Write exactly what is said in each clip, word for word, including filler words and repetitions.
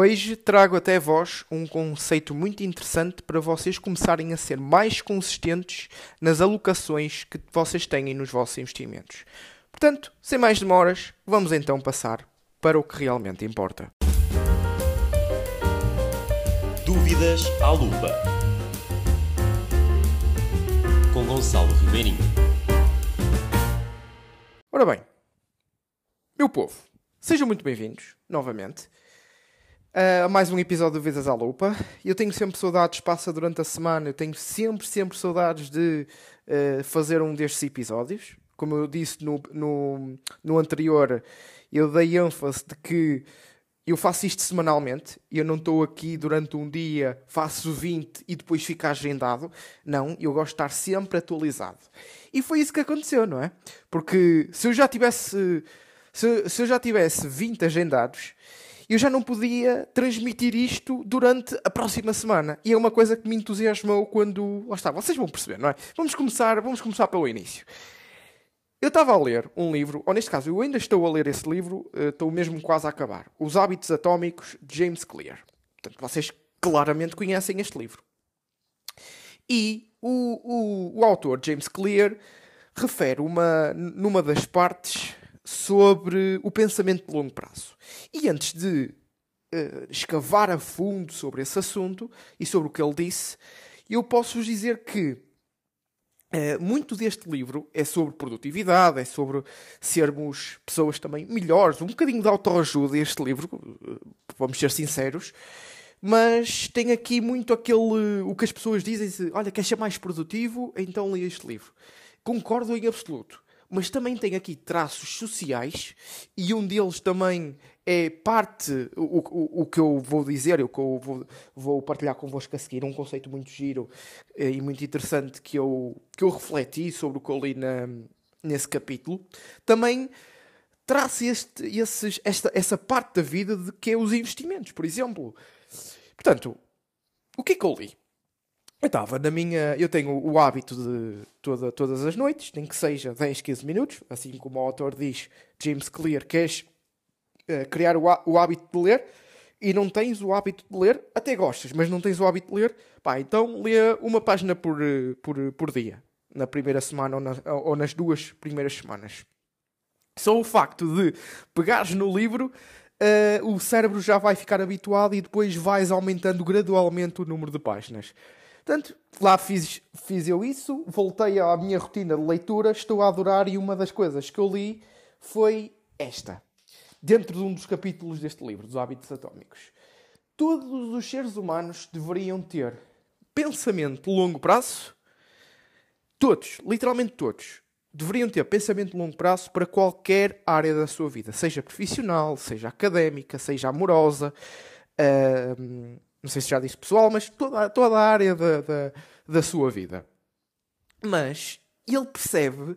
Hoje trago até vós um conceito muito interessante para vocês começarem a ser mais consistentes nas alocações que vocês têm nos vossos investimentos. Portanto, sem mais demoras, vamos então passar para o que realmente importa. Dúvidas à Lupa, com Gonçalo Ribeirinho. Ora bem, meu povo, sejam muito bem-vindos novamente a mais um episódio de Dúvidas à Lupa. Eu tenho sempre saudades, passa durante a semana, eu tenho sempre, sempre saudades de uh, fazer um destes episódios. Como eu disse no, no, no anterior, eu dei ênfase de que eu faço isto semanalmente, eu não estou aqui durante um dia, faço vinte e depois fica agendado. Não, eu gosto de estar sempre atualizado. E foi isso que aconteceu, não é? Porque se eu já tivesse, se, se eu já tivesse vinte agendados, eu já não podia transmitir isto durante a próxima semana. E é uma coisa que me entusiasmou quando... Lá está, vocês vão perceber, não é? Vamos começar, vamos começar pelo início. Eu estava a ler um livro, ou neste caso, eu ainda estou a ler esse livro, estou mesmo quase a acabar. Os Hábitos Atómicos, de James Clear. Portanto, vocês claramente conhecem este livro. E o, o, o autor, James Clear, refere uma, numa das partes... sobre o pensamento de longo prazo. E antes de uh, escavar a fundo sobre esse assunto e sobre o que ele disse, eu posso-vos dizer que uh, muito deste livro é sobre produtividade, é sobre sermos pessoas também melhores, um bocadinho de autoajuda este livro, uh, vamos ser sinceros, mas tem aqui muito aquele, uh, o que as pessoas dizem, olha, queres ser mais produtivo? Então lê este livro. Concordo em absoluto. Mas também tem aqui traços sociais e um deles também é parte, o, o, o que eu vou dizer, o que eu vou, vou partilhar convosco a seguir, um conceito muito giro eh, e muito interessante que eu, que eu refleti sobre o que eu li na, nesse capítulo. Também traça este, esses, esta, essa parte da vida de que é os investimentos, por exemplo. Portanto, o que é que eu li? Eu estava na minha... Eu tenho o hábito de toda, todas as noites, nem que seja dez, quinze minutos, assim como o autor diz, James Clear, queres uh, criar o, o hábito de ler e não tens o hábito de ler, até gostas, mas não tens o hábito de ler, pá, então lê uma página por, por, por dia, na primeira semana ou, na, ou nas duas primeiras semanas. Só o facto de pegares no livro... Uh, o cérebro já vai ficar habituado e depois vais aumentando gradualmente o número de páginas. Portanto, lá fiz, fiz eu isso, voltei à minha rotina de leitura, estou a adorar e uma das coisas que eu li foi esta. Dentro de um dos capítulos deste livro, dos Hábitos Atómicos. Todos os seres humanos deveriam ter pensamento de longo prazo, todos, literalmente todos, deveriam ter pensamento de longo prazo para qualquer área da sua vida, seja profissional, seja académica, seja amorosa, uh, não sei se já disse pessoal, mas toda, toda a área da, da, da sua vida. Mas ele percebe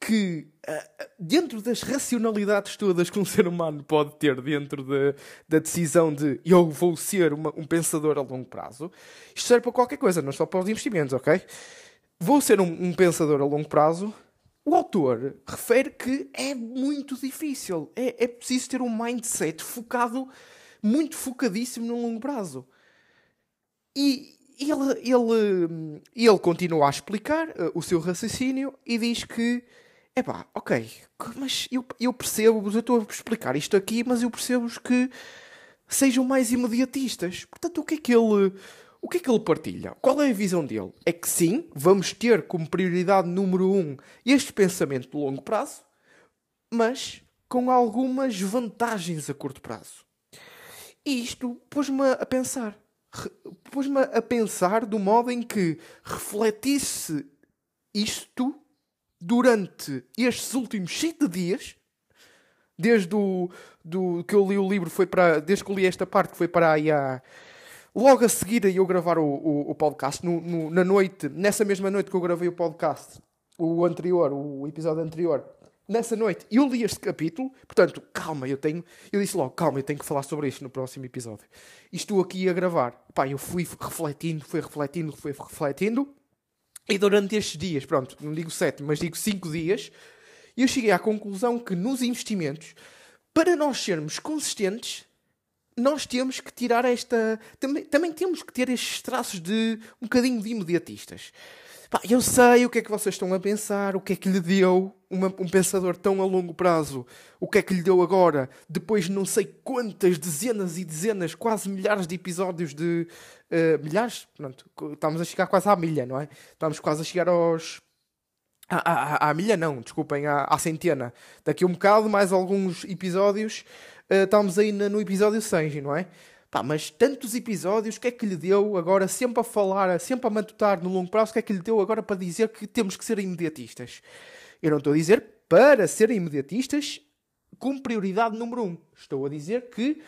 que uh, dentro das racionalidades todas que um ser humano pode ter dentro de, da decisão de eu vou ser uma, um pensador a longo prazo, isto serve para qualquer coisa, não só para os investimentos, ok? Vou ser um, um pensador a longo prazo. O autor refere que é muito difícil. É, é preciso ter um mindset focado, muito focadíssimo no longo prazo. E ele, ele, ele continua a explicar uh, o seu raciocínio e diz que, epá, ok, mas eu, eu percebo-vos, eu estou a explicar isto aqui, mas eu percebo-vos que sejam mais imediatistas. Portanto, o que é que ele... O que é que ele partilha? Qual é a visão dele? É que sim, vamos ter como prioridade número um este pensamento de longo prazo, mas com algumas vantagens a curto prazo. E isto pôs-me a pensar. Pôs-me a pensar do modo em que refletisse isto durante estes últimos sete dias, desde o, do, que eu li o livro, foi para, desde que eu li esta parte, que foi para aí a... Logo a seguir a eu gravar o, o, o podcast, no, no, na noite, nessa mesma noite que eu gravei o podcast, o anterior, o episódio anterior, nessa noite, eu li este capítulo, portanto, calma, eu tenho, eu disse logo, calma, eu tenho que falar sobre isto no próximo episódio. E estou aqui a gravar. Pá, eu fui refletindo, fui refletindo, fui refletindo, e durante estes dias, pronto, não digo sete, mas digo cinco dias, eu cheguei à conclusão que nos investimentos, para nós sermos consistentes, nós temos que tirar esta... Também, também temos que ter estes traços de um bocadinho de imediatistas. Pá, eu sei o que é que vocês estão a pensar, o que é que lhe deu uma, um pensador tão a longo prazo, o que é que lhe deu agora, depois de não sei quantas dezenas e dezenas, quase milhares de episódios de... Uh, milhares? Pronto, estamos a chegar quase à milha, não é? Estamos quase a chegar aos... À, à, à milha não, desculpem, à, à centena. Daqui a um bocado, mais alguns episódios, uh, estamos aí no, no episódio cem, não é? Pá, mas tantos episódios, o que é que lhe deu agora, sempre a falar, sempre a matutar no longo prazo, o que é que lhe deu agora para dizer que temos que ser imediatistas? Eu não estou a dizer para ser imediatistas com prioridade número um. Estou a dizer que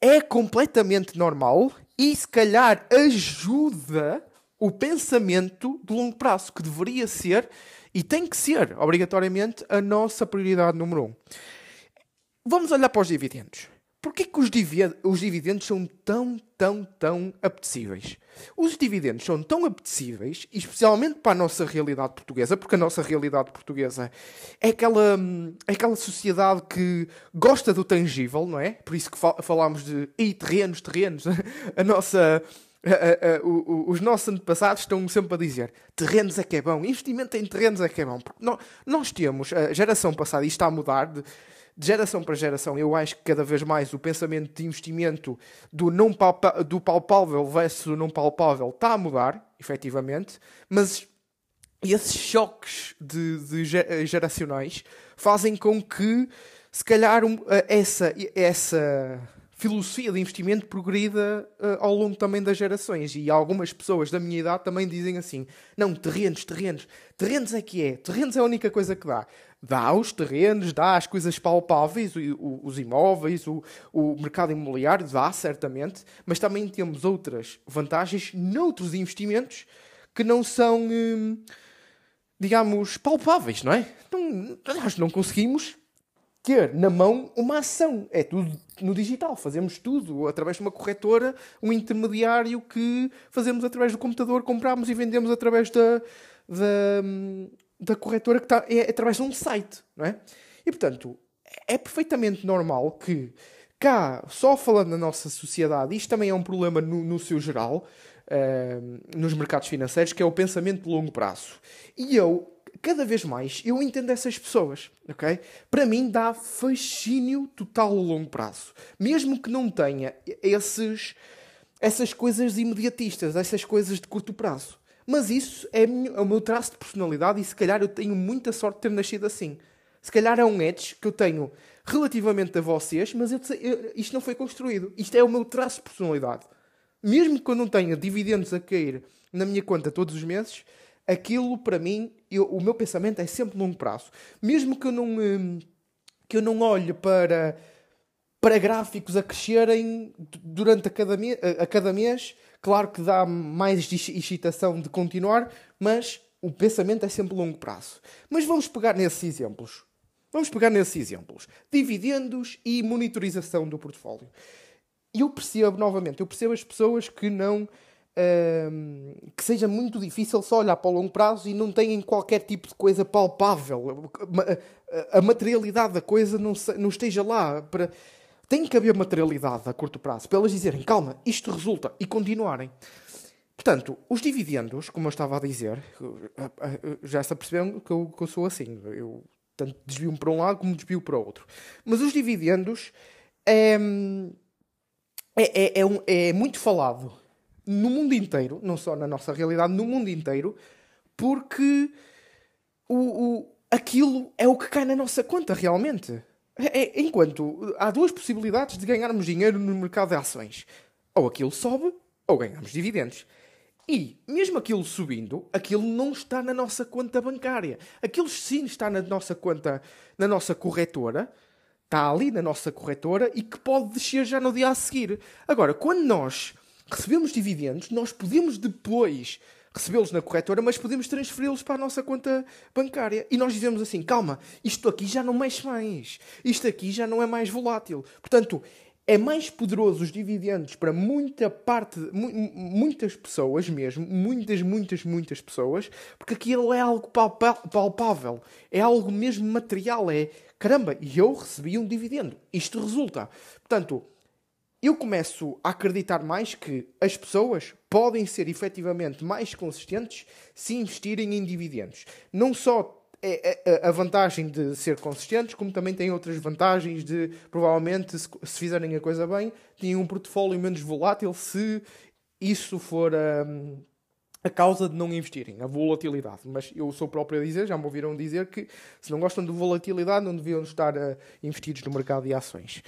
é completamente normal e se calhar ajuda... o pensamento de longo prazo, que deveria ser, e tem que ser, obrigatoriamente, a nossa prioridade número um. Vamos olhar para os dividendos. Porquê que os dividendos são tão, tão, tão apetecíveis? Os dividendos são tão apetecíveis, especialmente para a nossa realidade portuguesa, porque a nossa realidade portuguesa é aquela, é aquela sociedade que gosta do tangível, não é? Por isso que falámos de e terrenos, terrenos, a nossa... Uh, uh, uh, uh, os nossos antepassados estão sempre a dizer terrenos é que é bom, investimento em terrenos é que é bom. Porque nós, nós temos, a geração passada, e está a mudar de, de geração para geração, eu acho que cada vez mais o pensamento de investimento do, não palpa, do palpável versus o não palpável está a mudar, efetivamente, mas esses choques de, de ger, geracionais fazem com que, se calhar, um, essa... essa filosofia de investimento progrida uh, ao longo também das gerações. E algumas pessoas da minha idade também dizem assim, não, terrenos, terrenos, terrenos é que é, terrenos é a única coisa que dá. Dá os terrenos, dá as coisas palpáveis, o, o, os imóveis, o, o mercado imobiliário, dá certamente, mas também temos outras vantagens noutros investimentos que não são, hum, digamos, palpáveis, não é? Não, nós não conseguimos... ter na mão uma ação. É tudo no digital. Fazemos tudo através de uma corretora, um intermediário que fazemos através do computador, compramos e vendemos através da, da, da corretora que está, é através de um site, não é? E, portanto, é perfeitamente normal que cá, só falando na nossa sociedade, isto também é um problema no, no seu geral, uh, nos mercados financeiros, que é o pensamento de longo prazo. E eu... cada vez mais eu entendo essas pessoas, ok? Para mim dá fascínio total a longo prazo. Mesmo que não tenha esses, essas coisas imediatistas, essas coisas de curto prazo. Mas isso é o meu traço de personalidade e se calhar eu tenho muita sorte de ter nascido assim. Se calhar é um edge que eu tenho relativamente a vocês, mas eu, eu, isto não foi construído. Isto é o meu traço de personalidade. Mesmo que eu não tenha dividendos a cair na minha conta todos os meses, aquilo, para mim, eu, o meu pensamento é sempre longo prazo. Mesmo que eu não, que eu não olhe para, para gráficos a crescerem durante a cada, me, a cada mês, claro que dá mais excitação de continuar, mas o pensamento é sempre longo prazo. Mas vamos pegar nesses exemplos. Vamos pegar nesses exemplos. Dividendos e monitorização do portfólio. Eu percebo, novamente, eu percebo as pessoas que não... Um, que seja muito difícil só olhar para o longo prazo e não têm qualquer tipo de coisa palpável, a, a, a materialidade da coisa não, se, não esteja lá para... tem que haver materialidade a curto prazo para elas dizerem, calma, isto resulta e continuarem. Portanto, os dividendos, como eu estava a dizer, já se perceberam que eu, que eu sou assim, eu tanto desvio-me para um lado como desvio para o outro, mas os dividendos é, é, é, é, um, é muito falado no mundo inteiro, não só na nossa realidade, no mundo inteiro, porque o, o, aquilo é o que cai na nossa conta, realmente. É, é, enquanto há duas possibilidades de ganharmos dinheiro no mercado de ações. Ou aquilo sobe, ou ganhamos dividendos. E, mesmo aquilo subindo, aquilo não está na nossa conta bancária. Aquilo sim está na nossa conta, na nossa corretora, está ali na nossa corretora e que pode descer já no dia a seguir. Agora, quando nós recebemos dividendos, nós podemos depois recebê-los na corretora, mas podemos transferi-los para a nossa conta bancária. E nós dizemos assim, calma, isto aqui já não mexe mais. Isto aqui já não é mais volátil. Portanto, é mais poderoso os dividendos para muita parte, mu- muitas pessoas mesmo, muitas, muitas, muitas pessoas, porque aquilo é algo palpa- palpável. É algo mesmo material. É, caramba, eu recebi um dividendo. Isto resulta. Portanto... eu começo a acreditar mais que as pessoas podem ser efetivamente mais consistentes se investirem em dividendos. Não só é a vantagem de ser consistentes, como também tem outras vantagens de, provavelmente, se fizerem a coisa bem, têm um portfólio menos volátil se isso for a, a causa de não investirem, a volatilidade. Mas eu sou próprio a dizer, já me ouviram dizer, que se não gostam de volatilidade não deviam estar a, investidos no mercado de ações.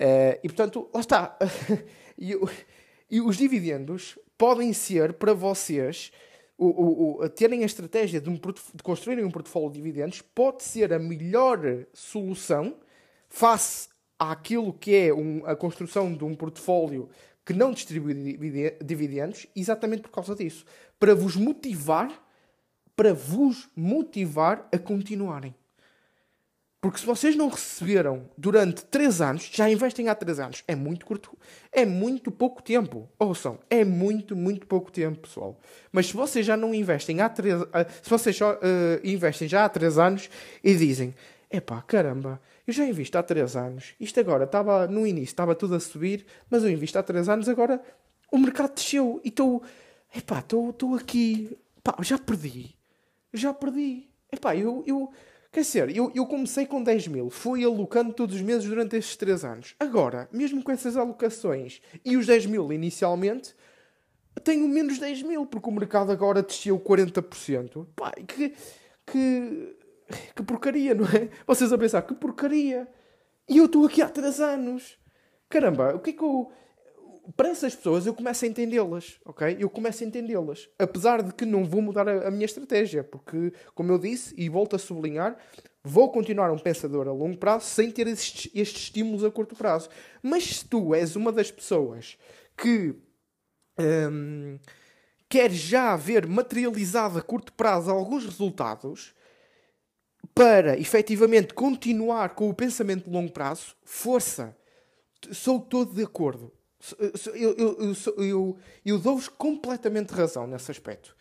Uh, e, portanto, lá está. e, e os dividendos podem ser, para vocês... O, o, o, terem a estratégia de, um, de construírem um portfólio de dividendos pode ser a melhor solução face àquilo que é um, a construção de um portfólio que não distribui dividendos, exatamente por causa disso. Para vos motivar, para vos motivar a continuarem. Porque se vocês não receberam durante três anos, já investem há três anos. É muito curto, é muito pouco tempo. Ouçam, é muito, muito pouco tempo, pessoal. Mas se vocês já não investem há três... Se vocês só uh, investem já há três anos e dizem, epá, caramba, eu já invisto há três anos. Isto agora estava no início, estava tudo a subir, mas eu invisto há três anos, agora o mercado desceu e estou... Epá, estou aqui... Pá, já perdi. Já perdi. Epá, eu... eu... Quer dizer, eu, eu comecei com dez mil, fui alocando todos os meses durante estes três anos. Agora, mesmo com essas alocações e os dez mil inicialmente, tenho menos dez mil, porque o mercado agora desceu quarenta por cento. Pá, que, que, que porcaria, não é? Vocês a pensar, que porcaria! E eu estou aqui há três anos. Caramba, o que é que eu... Para essas pessoas eu começo a entendê-las, ok? Eu começo a entendê-las. Apesar de que não vou mudar a, a minha estratégia, porque, como eu disse, e volto a sublinhar, vou continuar um pensador a longo prazo sem ter estes, estes estímulos a curto prazo. Mas se tu és uma das pessoas que hum, quer já ver materializado a curto prazo alguns resultados... para, efetivamente, continuar com o pensamento de longo prazo, força! Sou todo de acordo. Eu, eu, eu, eu, eu dou-vos completamente razão nesse aspecto.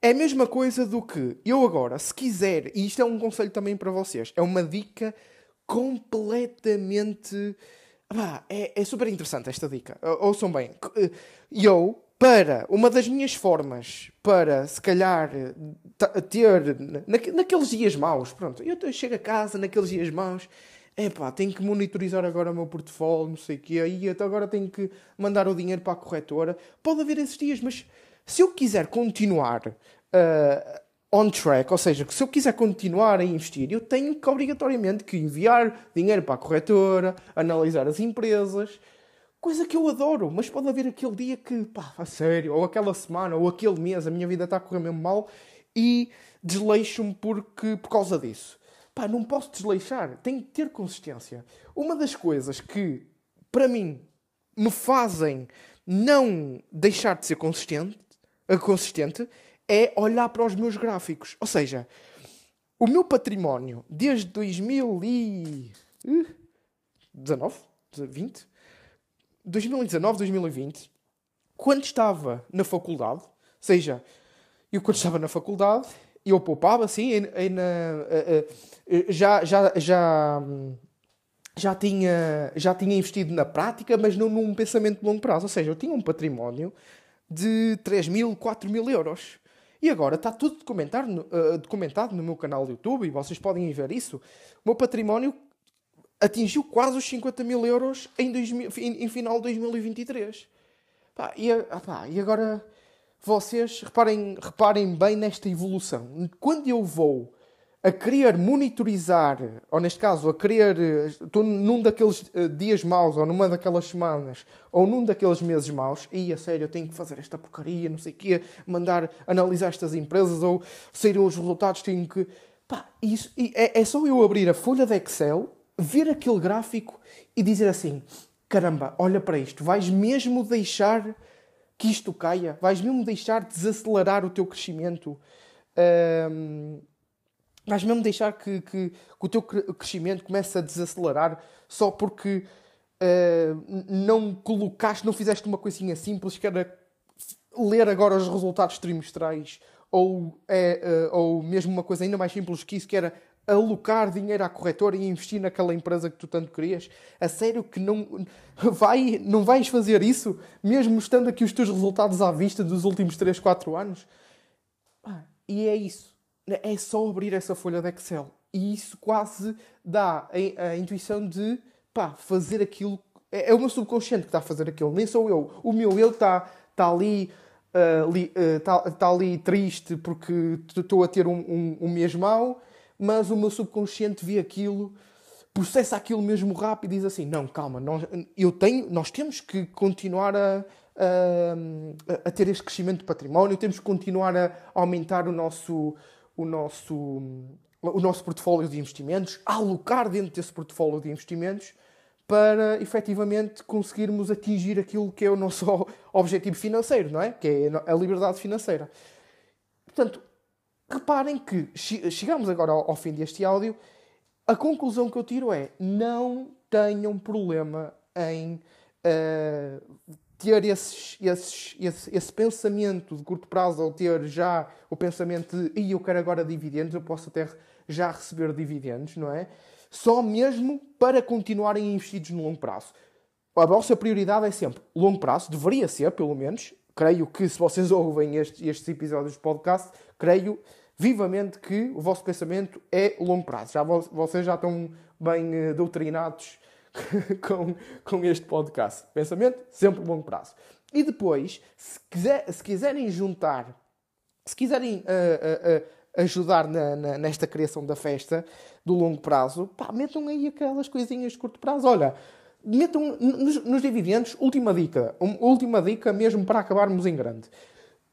É a mesma coisa do que eu agora, se quiser, e isto é um conselho também para vocês, é uma dica completamente... Ah, é, é super interessante esta dica. Ouçam bem. Eu, para uma das minhas formas, para se calhar ter... Naqueles dias maus, pronto, eu chego a casa naqueles dias maus... Epá, tenho que monitorizar agora o meu portfólio, não sei o quê, aí até agora tenho que mandar o dinheiro para a corretora. Pode haver esses dias, mas se eu quiser continuar uh, on track, ou seja, se eu quiser continuar a investir, eu tenho que obrigatoriamente que enviar dinheiro para a corretora, analisar as empresas, coisa que eu adoro, mas pode haver aquele dia que, pá, a sério, ou aquela semana, ou aquele mês, a minha vida está a correr mesmo mal e desleixo-me porque, por causa disso. Pá, não posso desleixar, tenho que ter consistência. Uma das coisas que, para mim, me fazem não deixar de ser consistente, consistente é olhar para os meus gráficos. Ou seja, o meu património, desde dois mil e dezenove, vinte, dois mil e dezenove, dois mil e vinte, quando estava na faculdade, ou seja, eu quando estava na faculdade... eu poupava, sim, e, e na, uh, uh, já, já, já, já, tinha, já tinha investido na prática, mas não num pensamento de longo prazo. Ou seja, eu tinha um património de três mil, quatro mil euros. E agora está tudo documentado, uh, documentado no meu canal do YouTube, e vocês podem ver isso. O meu património atingiu quase os cinquenta mil euros em, dois mil, em, em final de dois mil e vinte e três. Pá, e, ah, pá, e agora... Vocês reparem, reparem bem nesta evolução. Quando eu vou a querer monitorizar, ou neste caso, a querer... Estou num daqueles dias maus, ou numa daquelas semanas, ou num daqueles meses maus, e a sério, eu tenho que fazer esta porcaria, não sei o quê, mandar analisar estas empresas, ou saíram os resultados, tenho que... Pá, isso, é, é só eu abrir a folha de Excel, ver aquele gráfico e dizer assim, caramba, olha para isto, vais mesmo deixar... que isto caia, vais mesmo deixar desacelerar o teu crescimento, um, vais mesmo deixar que, que, que o teu crescimento comece a desacelerar só porque uh, não colocaste, não fizeste uma coisinha simples que era ler agora os resultados trimestrais ou, é, uh, ou mesmo uma coisa ainda mais simples que isso, que era alocar dinheiro à corretora e investir naquela empresa que tu tanto querias? A sério que não, vai, não vais fazer isso? Mesmo estando aqui os teus resultados à vista dos últimos três, quatro anos? Ah, e é isso. É só abrir essa folha de Excel. E isso quase dá a, a intuição de pá, fazer aquilo. É, é o meu subconsciente que está a fazer aquilo. Nem sou eu. O meu eu está, está ali... Uh, li, uh, tá, tá ali triste porque estou a ter um, um, um mês mau, mas o meu subconsciente vê aquilo, processa aquilo mesmo rápido e diz assim, não, calma, nós, eu tenho, nós temos que continuar a, a, a ter este crescimento de património, temos que continuar a aumentar o nosso, o nosso, o nosso portfólio de investimentos, a alocar dentro desse portfólio de investimentos, para, efetivamente, conseguirmos atingir aquilo que é o nosso objetivo financeiro, não é? Que é a liberdade financeira. Portanto, reparem que chegamos agora ao fim deste áudio. A conclusão que eu tiro é não tenham problema em uh, ter esses, esses, esse, esse pensamento de curto prazo ou ter já o pensamento de e eu quero agora dividendos, eu posso até já receber dividendos, não é? Só mesmo para continuarem investidos no longo prazo. A vossa prioridade é sempre longo prazo, deveria ser, pelo menos. Creio que, se vocês ouvem este, estes episódios de podcast, creio vivamente que o vosso pensamento é longo prazo. Já, vocês já estão bem uh, doutrinados com, com este podcast. Pensamento, sempre longo prazo. E depois, se, quiser, se quiserem juntar, se quiserem... Uh, uh, uh, ajudar na, na, nesta criação da festa do longo prazo, pá, metam aí aquelas coisinhas de curto prazo. Olha, metam nos, nos dividendos, última dica, um, última dica mesmo para acabarmos em grande.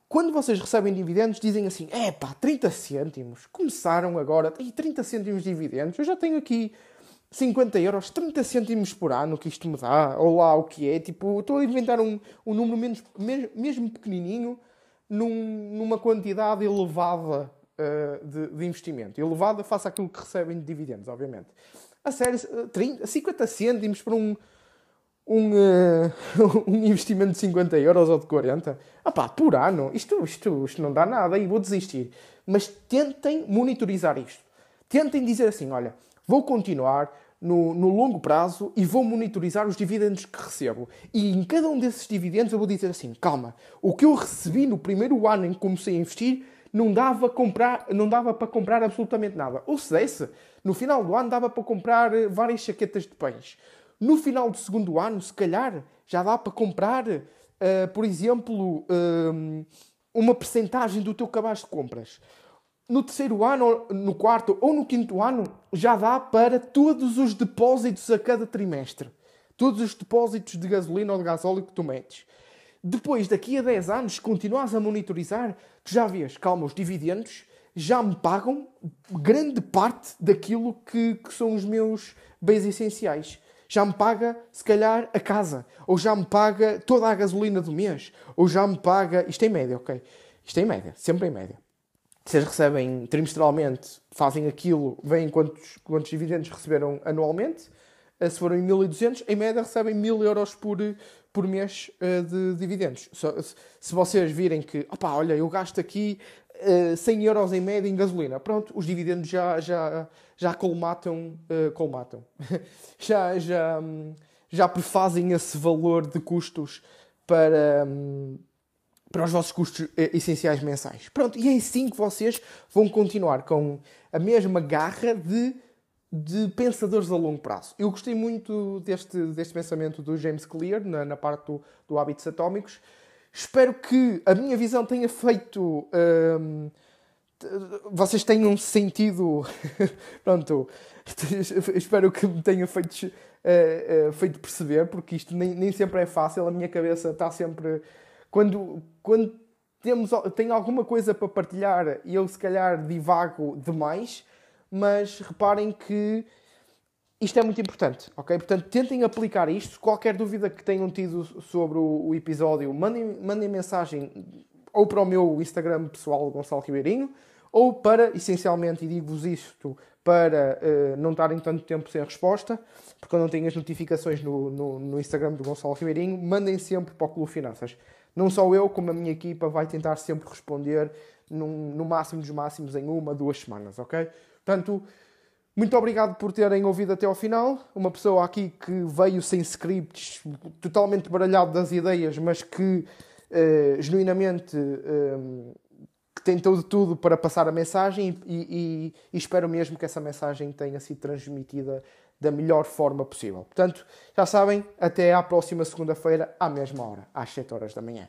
Quando vocês recebem dividendos, dizem assim, é pá, trinta cêntimos, começaram agora, e trinta cêntimos de dividendos, eu já tenho aqui cinquenta euros, trinta cêntimos por ano que isto me dá, ou lá o que é, tipo, estou a inventar um, um número menos, mesmo pequenininho, num, numa quantidade elevada De, de investimento. Elevada face àquilo que recebem de dividendos, obviamente. A sério, trinta, cinquenta cêntimos para um, um, uh, um investimento de cinquenta euros ou de quarenta. Ah pá, por ano. Isto, isto, isto não dá nada e vou desistir. Mas tentem monitorizar isto. Tentem dizer assim, olha, vou continuar no, no longo prazo e vou monitorizar os dividendos que recebo. E em cada um desses dividendos eu vou dizer assim, calma, o que eu recebi no primeiro ano em que comecei a investir Não dava, comprar, não dava para comprar absolutamente nada. Ou se desse, no final do ano dava para comprar várias chaquetas de pães. No final do segundo ano, se calhar, já dá para comprar, uh, por exemplo, um, uma percentagem do teu cabaz de compras. No terceiro ano, no quarto ou no quinto ano, já dá para todos os depósitos a cada trimestre. Todos os depósitos de gasolina ou de gasóleo que tu metes. Depois, daqui a dez anos, continuas a monitorizar, tu já vês, calma, os dividendos já me pagam grande parte daquilo que, que são os meus bens essenciais. Já me paga, se calhar, a casa. Ou já me paga toda a gasolina do mês. Ou já me paga... Isto é em média, ok? Isto é em média, sempre em média. Vocês recebem trimestralmente, fazem aquilo, veem quantos, quantos dividendos receberam anualmente. Se foram em mil e duzentos, em média recebem mil euros por... por mês uh, de dividendos. Se, se vocês virem que, opá, olha, eu gasto aqui uh, cem euros em média em gasolina, pronto, os dividendos já, já, já colmatam, uh, colmatam. já, já, já prefazem esse valor de custos para, um, para os vossos custos essenciais mensais. Pronto, e é assim que vocês vão continuar com a mesma garra de de pensadores a longo prazo. Eu gostei muito deste, deste pensamento do James Clear, na, na parte do, do Hábitos Atómicos. Espero que a minha visão tenha feito... Hum, vocês tenham sentido... Pronto. Espero que me tenha feito, uh, uh, feito perceber, porque isto nem, nem sempre é fácil. A minha cabeça está sempre... Quando, quando temos, tenho alguma coisa para partilhar e eu, se calhar, divago demais... Mas reparem que isto é muito importante, ok? Portanto, tentem aplicar isto. Qualquer dúvida que tenham tido sobre o episódio, mandem, mandem mensagem ou para o meu Instagram pessoal, Gonçalo Ribeirinho, ou para, essencialmente, e digo-vos isto, para uh, não estarem tanto tempo sem resposta, porque eu não tenho as notificações no, no, no Instagram do Gonçalo Ribeirinho, mandem sempre para o Clube Finanças. Não só eu, como a minha equipa, vai tentar sempre responder num, no máximo dos máximos em uma, duas semanas, ok? Portanto, Muito obrigado por terem ouvido até ao final. Uma pessoa aqui que veio sem scripts, totalmente baralhado das ideias, mas que uh, genuinamente uh, que tentou de tudo para passar a mensagem e, e, e espero mesmo que essa mensagem tenha sido transmitida da melhor forma possível. Portanto, já sabem, até à próxima segunda-feira, à mesma hora, às sete horas da manhã.